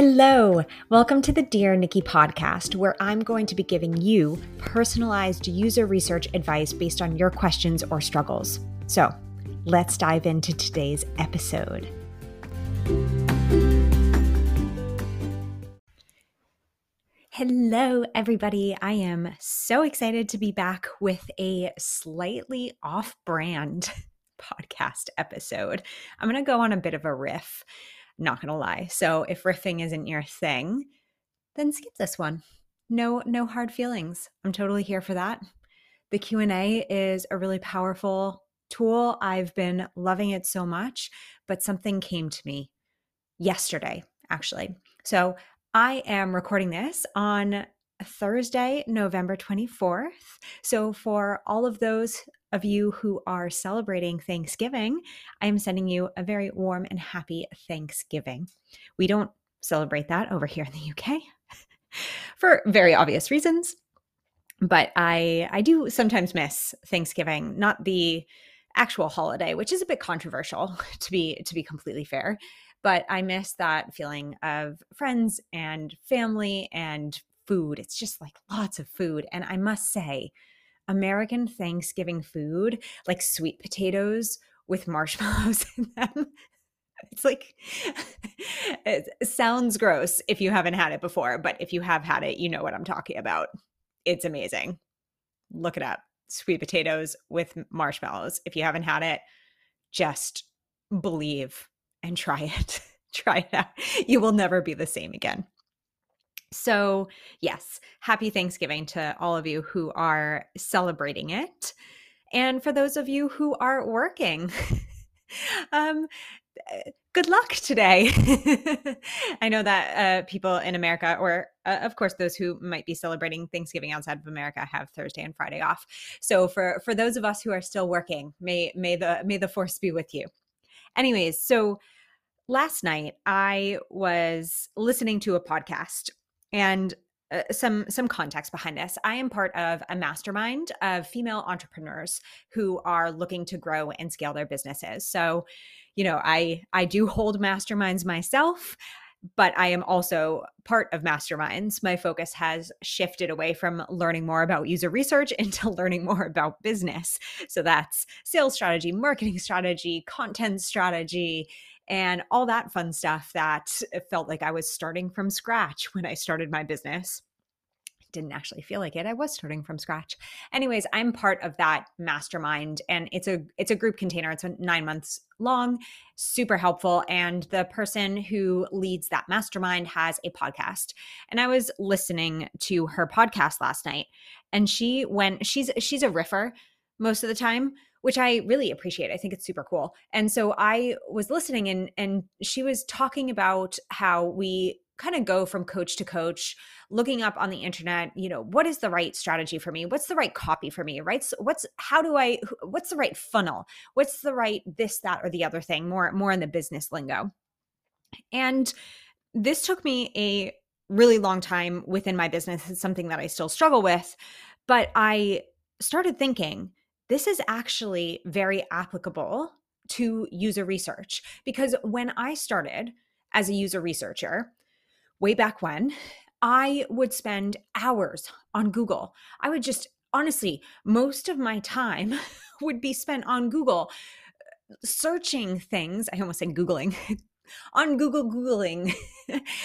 Hello, welcome to the Dear Nikki podcast, where I'm going to be giving you personalized user research advice based on your questions or struggles. So let's dive into today's episode. Hello, everybody. I am so excited to be back with a slightly off-brand podcast episode. I'm going to go on a bit of a riff. Not gonna lie. So if riffing isn't your thing, then skip this one. No hard feelings. I'm totally here for that. The Q&A is a really powerful tool. I've been loving it so much, but something came to me yesterday, actually. So I am recording this on Thursday, November 24th. So for all of those of you who are celebrating Thanksgiving, I am sending you a very warm and happy Thanksgiving. We don't celebrate that over here in the UK for very obvious reasons, but I do sometimes miss Thanksgiving, not the actual holiday, which is a bit controversial to be completely fair, but I miss that feeling of friends and family and food. It's just like lots of food. And I must say, American Thanksgiving food, like sweet potatoes with marshmallows in them. It's like, it sounds gross if you haven't had it before, but if you have had it, you know what I'm talking about. It's amazing. Look it up. Sweet potatoes with marshmallows. If you haven't had it, just believe and try it. Try it out. You will never be the same again. So yes, happy Thanksgiving to all of you who are celebrating it. And for those of you who are working, good luck today. I know that people in America, or of course, those who might be celebrating Thanksgiving outside of America, have Thursday and Friday off. So for those of us who are still working, may the force be with you. Anyways, so last night I was listening to a podcast. And some context behind this. I am part of a mastermind of female entrepreneurs who are looking to grow and scale their businesses. So, you know, I do hold masterminds myself, but I am also part of masterminds. My focus has shifted away from learning more about user research into learning more about business. So that's sales strategy, marketing strategy, content strategy, and all that fun stuff that felt like I was starting from scratch when I started my business. Didn't actually feel like it. I was starting from scratch. Anyways, I'm part of that mastermind, and it's a group container. It's 9 months long, super helpful. And the person who leads that mastermind has a podcast. And I was listening to her podcast last night, and she's a riffer most of the time, which I really appreciate. I think it's super cool. And so I was listening, and she was talking about how we kind of go from coach to coach, looking up on the internet, you know, what is the right strategy for me? What's the right copy for me, right? So what's the right funnel? What's the right this, that, or the other thing, more in the business lingo. And this took me a really long time within my business. It's something that I still struggle with, but I started thinking, this is actually very applicable to user research, because when I started as a user researcher, way back when, I would spend hours on Google. I would just, honestly, most of my time would be spent on Google, searching things. I almost said Googling. On Google, Googling,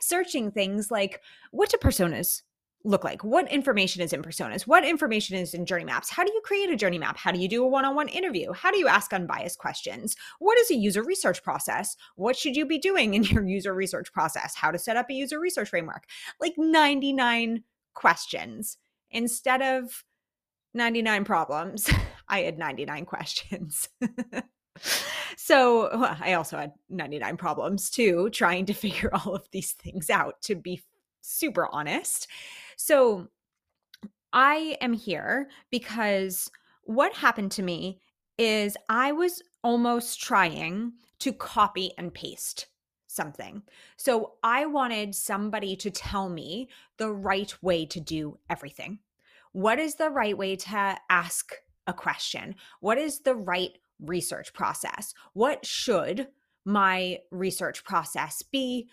searching things like, what do personas look like? What information is in personas? What information is in journey maps? How do you create a journey map? How do you do a one-on-one interview? How do you ask unbiased questions? What is a user research process? What should you be doing in your user research process? How to set up a user research framework? Like 99 questions. Instead of 99 problems, I had 99 questions. So I also had 99 problems too, trying to figure all of these things out, to be super honest. So I am here because what happened to me is I was almost trying to copy and paste something. So I wanted somebody to tell me the right way to do everything. What is the right way to ask a question? What is the right research process? What should my research process be?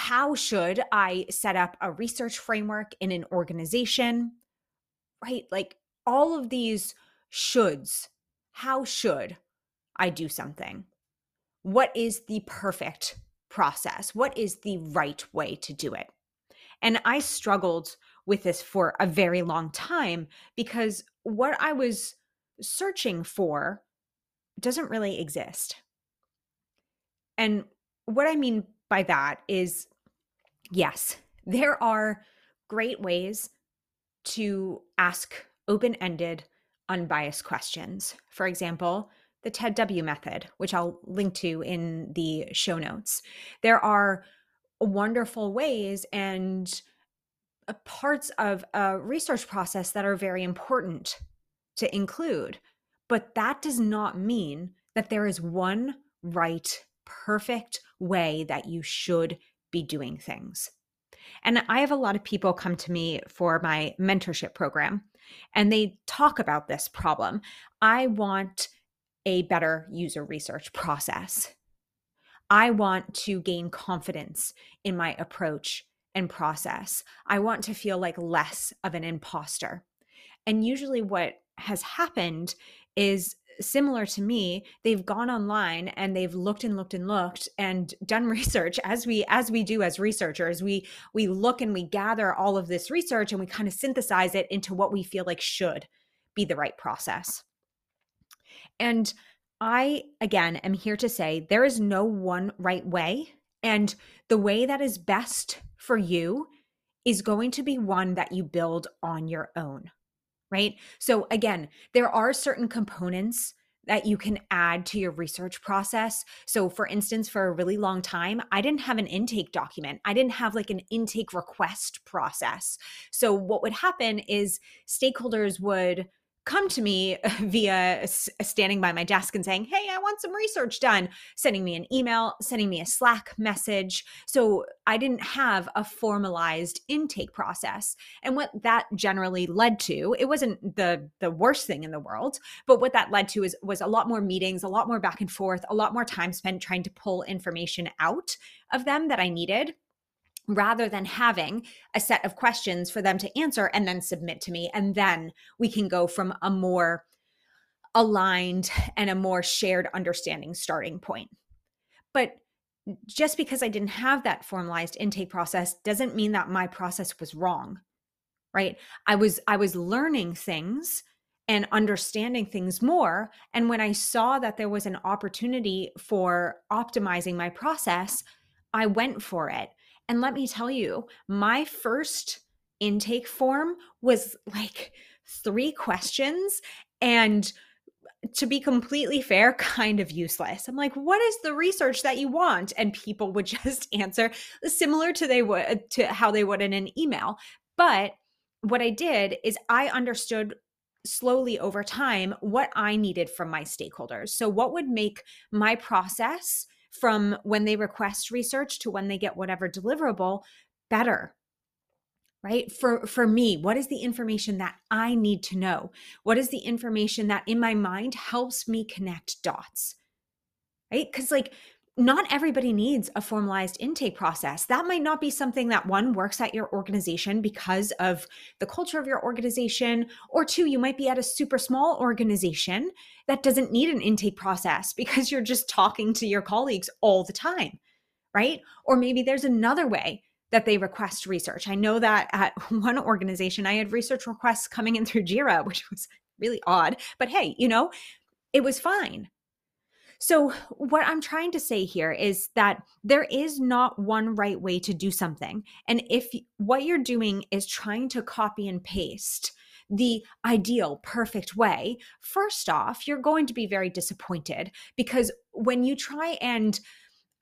How should I set up a research framework in an organization, right? Like all of these shoulds. How should I do something? What is the perfect process? What is the right way to do it? And I struggled with this for a very long time because what I was searching for doesn't really exist. And what I mean by that is, yes, there are great ways to ask open-ended, unbiased questions. For example, the TEDW method, which I'll link to in the show notes. There are wonderful ways and parts of a research process that are very important to include, but that does not mean that there is one right, perfect way that you should be doing things. And I have a lot of people come to me for my mentorship program, and they talk about this problem. I want a better user research process. I want to gain confidence in my approach and process. I want to feel like less of an imposter. And usually what has happened is similar to me, they've gone online and they've looked and done research as we do as researchers. We look and we gather all of this research and we kind of synthesize it into what we feel like should be the right process. And I, again, am here to say there is no one right way. And the way that is best for you is going to be one that you build on your own. Right? So again, there are certain components that you can add to your research process. So for instance, for a really long time, I didn't have an intake document. I didn't have like an intake request process. So what would happen is stakeholders would come to me via standing by my desk and saying, hey, I want some research done, sending me an email, sending me a Slack message. So I didn't have a formalized intake process. And what that generally led to, it wasn't the worst thing in the world, but what that led to was a lot more meetings, a lot more back and forth, a lot more time spent trying to pull information out of them that I needed, rather than having a set of questions for them to answer and then submit to me. And then we can go from a more aligned and a more shared understanding starting point. But just because I didn't have that formalized intake process doesn't mean that my process was wrong, right? I was learning things and understanding things more. And when I saw that there was an opportunity for optimizing my process, I went for it. And let me tell you, my first intake form was like 3 questions and, to be completely fair, kind of useless. I'm like, what is the research that you want? And people would just answer similar to how they would in an email. But what I did is I understood slowly over time what I needed from my stakeholders. So what would make my process from when they request research to when they get whatever deliverable better, right? For me, what is the information that I need to know? What is the information that in my mind helps me connect dots, right? Because like not everybody needs a formalized intake process. That might not be something that, one, works at your organization because of the culture of your organization, or two, you might be at a super small organization that doesn't need an intake process because you're just talking to your colleagues all the time, right? Or maybe there's another way that they request research. I know that at one organization, I had research requests coming in through Jira, which was really odd, but hey, it was fine. So what I'm trying to say here is that there is not one right way to do something. And if what you're doing is trying to copy and paste the ideal, perfect way, first off, you're going to be very disappointed, because when you try and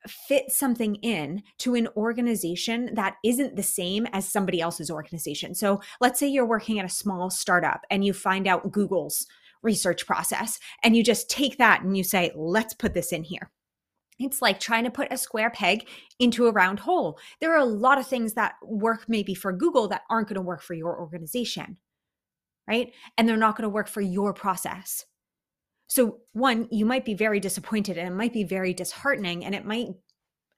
fit something in to an organization that isn't the same as somebody else's organization. So let's say you're working at a small startup and you find out Google's research process, and you just take that and you say, let's put this in here. It's like trying to put a square peg into a round hole. There are a lot of things that work maybe for Google that aren't going to work for your organization, right? And they're not going to work for your process. So one, you might be very disappointed and it might be very disheartening, and it might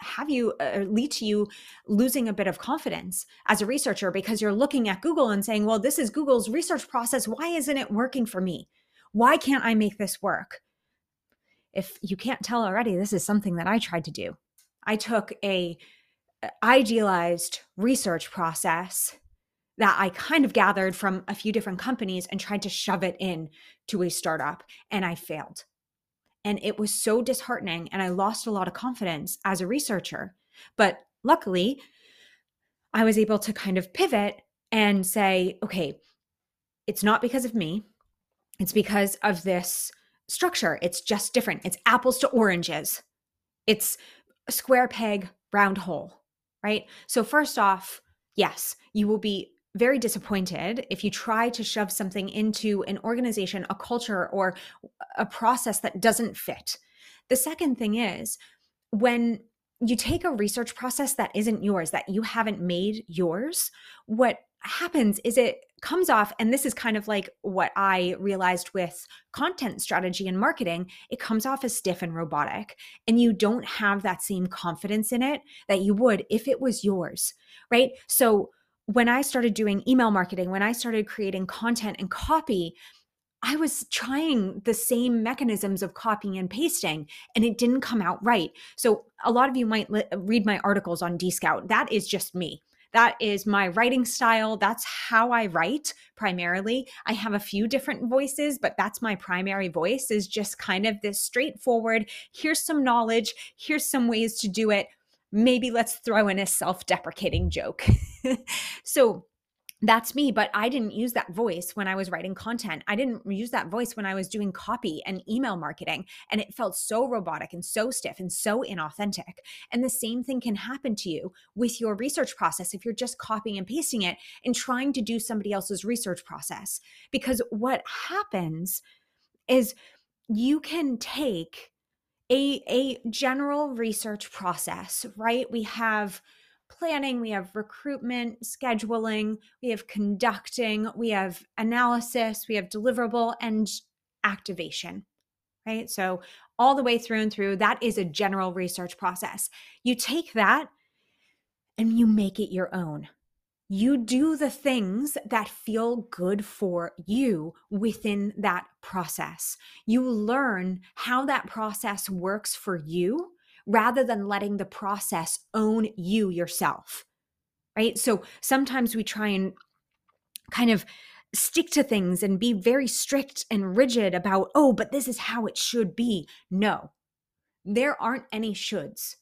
have you lead to you losing a bit of confidence as a researcher, because you're looking at Google and saying, well, this is Google's research process. Why isn't it working for me? Why can't I make this work? If you can't tell already, this is something that I tried to do. I took a idealized research process that I kind of gathered from a few different companies and tried to shove it in to a startup, and I failed. And it was so disheartening, and I lost a lot of confidence as a researcher. But luckily, I was able to kind of pivot and say, okay, it's not because of me. It's because of this structure. It's just different. It's apples to oranges. It's a square peg, round hole, right? So first off, yes, you will be very disappointed if you try to shove something into an organization, a culture, or a process that doesn't fit. The second thing is, when you take a research process that isn't yours, that you haven't made yours, what happens is it comes off, and this is kind of like what I realized with content strategy and marketing, it comes off as stiff and robotic, and you don't have that same confidence in it that you would if it was yours, right? So when I started doing email marketing, when I started creating content and copy, I was trying the same mechanisms of copying and pasting, and it didn't come out right. So a lot of you might read my articles on dScout. That is just me. That is my writing style. That's how I write primarily. I have a few different voices, but that's my primary voice, is just kind of this straightforward, here's some knowledge, here's some ways to do it. Maybe let's throw in a self-deprecating joke. So that's me, but I didn't use that voice when I was writing content. I didn't use that voice when I was doing copy and email marketing, and it felt so robotic and so stiff and so inauthentic. And the same thing can happen to you with your research process if you're just copying and pasting it and trying to do somebody else's research process. Because what happens is you can take a general research process, right? We have planning, we have recruitment, scheduling, we have conducting, we have analysis, we have deliverable and activation, right? So all the way through and through, that is a general research process. You take that and you make it your own. You do the things that feel good for you within that process. You learn how that process works for you rather than letting the process own you yourself, right? So sometimes we try and kind of stick to things and be very strict and rigid about, oh, but this is how it should be. No, there aren't any shoulds.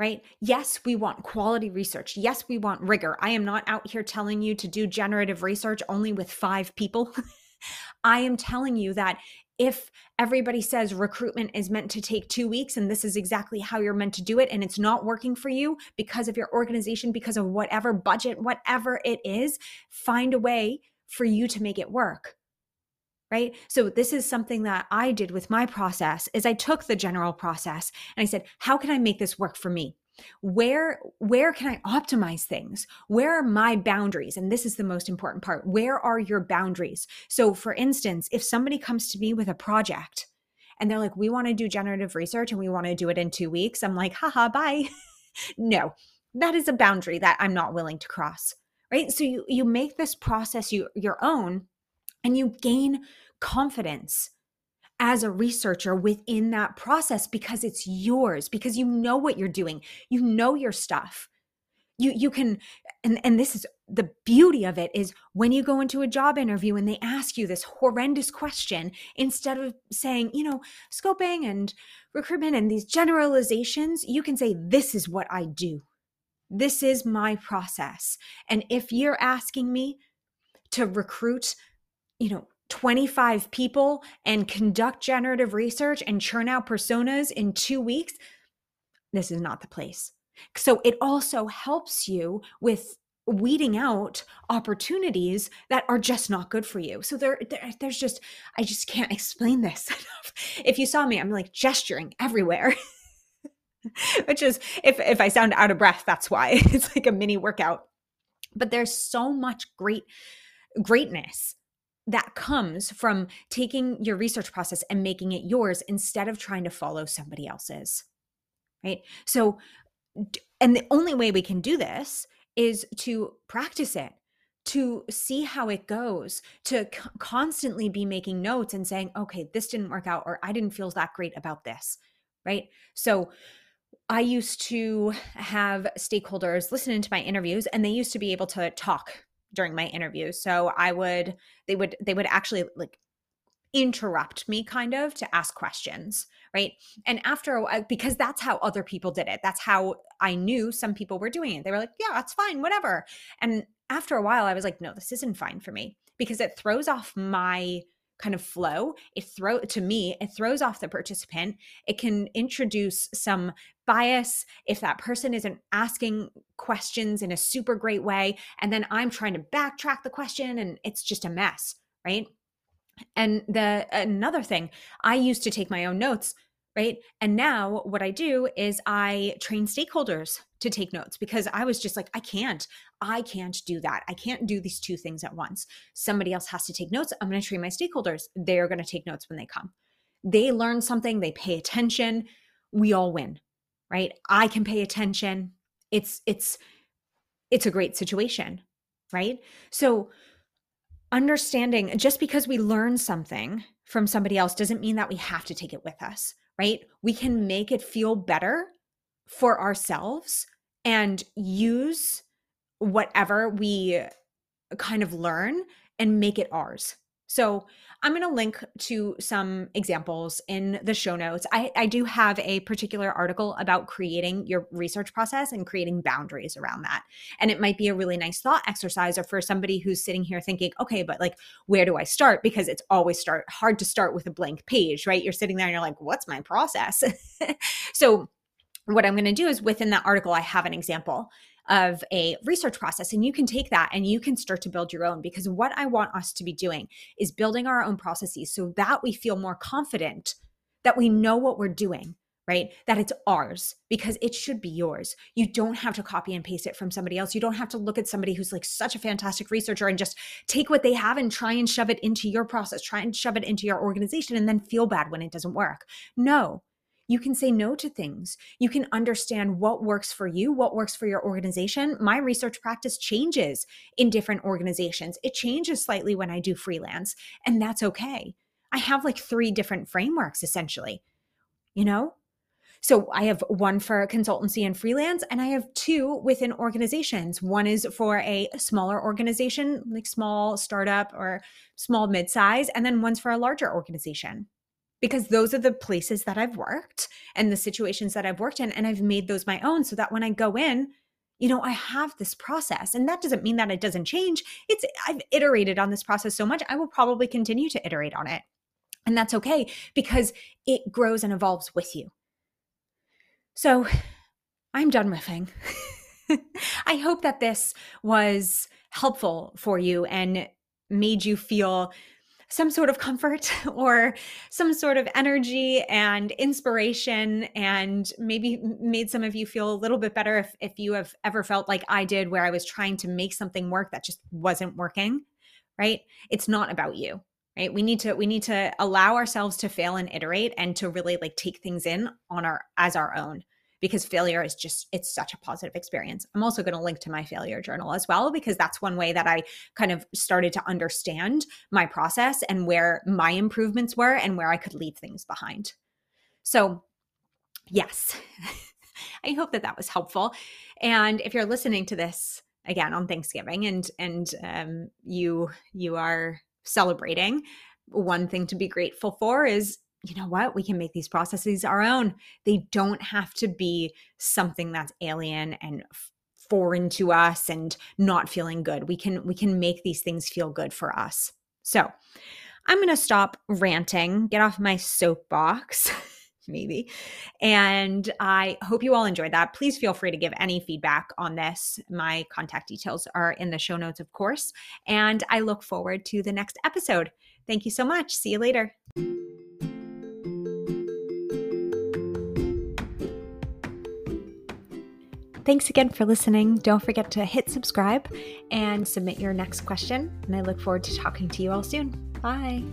Right? Yes, we want quality research. Yes, we want rigor. I am not out here telling you to do generative research only with 5 people. I am telling you that if everybody says recruitment is meant to take 2 weeks and this is exactly how you're meant to do it, and it's not working for you because of your organization, because of whatever budget, whatever it is, find a way for you to make it work. Right? So this is something that I did with my process, is I took the general process and I said, how can I make this work for me? Where can I optimize things? Where are my boundaries? And this is the most important part. Where are your boundaries? So for instance, if somebody comes to me with a project and they're like, we want to do generative research and we want to do it in 2 weeks, I'm like, haha, bye. No, that is a boundary that I'm not willing to cross. Right? So you make this process your own, and you gain confidence as a researcher within that process because it's yours, because you know what you're doing. You know your stuff. You can, and this is the beauty of it, is when you go into a job interview and they ask you this horrendous question, instead of saying, you know, scoping and recruitment and these generalizations, you can say, this is what I do. This is my process. And if you're asking me to recruit, 25 people and conduct generative research and churn out personas in 2 weeks, this is not the place. So it also helps you with weeding out opportunities that are just not good for you. So there's just, I just can't explain this enough. If you saw me, I'm like gesturing everywhere. Which is, if I sound out of breath, that's why. It's like a mini workout. But there's so much greatness that comes from taking your research process and making it yours instead of trying to follow somebody else's, right? So And the only way we can do this is to practice it, to see how it goes, to constantly be making notes and saying, okay, this didn't work out, or I didn't feel that great about this, right? So I used to have stakeholders listening to my interviews, and they used to be able to talk during my interviews. So they would actually like interrupt me kind of to ask questions, right? And after a while, because that's how other people did it. That's how I knew some people were doing it. They were like, yeah, it's fine, whatever. And after a while, I was like, no, this isn't fine for me, because it throws off my kind of flow. It throws off the participant. It can introduce some bias if that person isn't asking questions in a super great way. And then I'm trying to backtrack the question, and it's just a mess, right? And another thing, I used to take my own notes, right? And now what I do is I train stakeholders to take notes, because I was just like, I can't do that. I can't do these two things at once. Somebody else has to take notes. I'm going to train my stakeholders. They're going to take notes when they come. They learn something. They pay attention. We all win, right? I can pay attention. It's a great situation, right? So understanding, just because we learn something from somebody else doesn't mean that we have to take it with us, right? We can make it feel better for ourselves and use whatever we kind of learn and make it ours. So I'm going to link to some examples in the show notes. I do have a particular article about creating your research process and creating boundaries around that. And it might be a really nice thought exercise, or for somebody who's sitting here thinking, okay, but like, where do I start? Because it's always hard to start with a blank page, right? You're sitting there and you're like, what's my process? So what I'm going to do is, within that article, I have an example of a research process, and you can take that and you can start to build your own, because what I want us to be doing is building our own processes so that we feel more confident that we know what we're doing, right? That it's ours, because it should be yours. You don't have to copy and paste it from somebody else. You don't have to look at somebody who's like such a fantastic researcher and just take what they have and try and shove it into your process, try and shove it into your organization, and then feel bad when it doesn't work. No. You can say no to things. You can understand what works for you, what works for your organization. My research practice changes in different organizations. It changes slightly when I do freelance, and that's okay. I have like 3 different frameworks essentially, you know? So I have one for consultancy and freelance, and I have 2 within organizations. One is for a smaller organization, like small startup or small mid-size, and then one's for a larger organization, because those are the places that I've worked and the situations that I've worked in, and I've made those my own, so that when I go in, you know, I have this process. And that doesn't mean that it doesn't change. I've iterated on this process so much, I will probably continue to iterate on it. And that's okay, because it grows and evolves with you. So I'm done riffing. I hope that this was helpful for you and made you feel some sort of comfort or some sort of energy and inspiration, and maybe made some of you feel a little bit better if you have ever felt like I did, where I was trying to make something work that just wasn't working, right? It's not about you, right? We need to allow ourselves to fail and iterate, and to really like take things in as our own, because failure is just, it's such a positive experience. I'm also going to link to my failure journal as well, because that's one way that I kind of started to understand my process and where my improvements were and where I could leave things behind. So yes, I hope that was helpful. And if you're listening to this again on Thanksgiving and you are celebrating, one thing to be grateful for is, you know what? We can make these processes our own. They don't have to be something that's alien and foreign to us and not feeling good. We can make these things feel good for us. So I'm going to stop ranting, get off my soapbox, maybe. And I hope you all enjoyed that. Please feel free to give any feedback on this. My contact details are in the show notes, of course. And I look forward to the next episode. Thank you so much. See you later. Thanks again for listening. Don't forget to hit subscribe and submit your next question. And I look forward to talking to you all soon. Bye.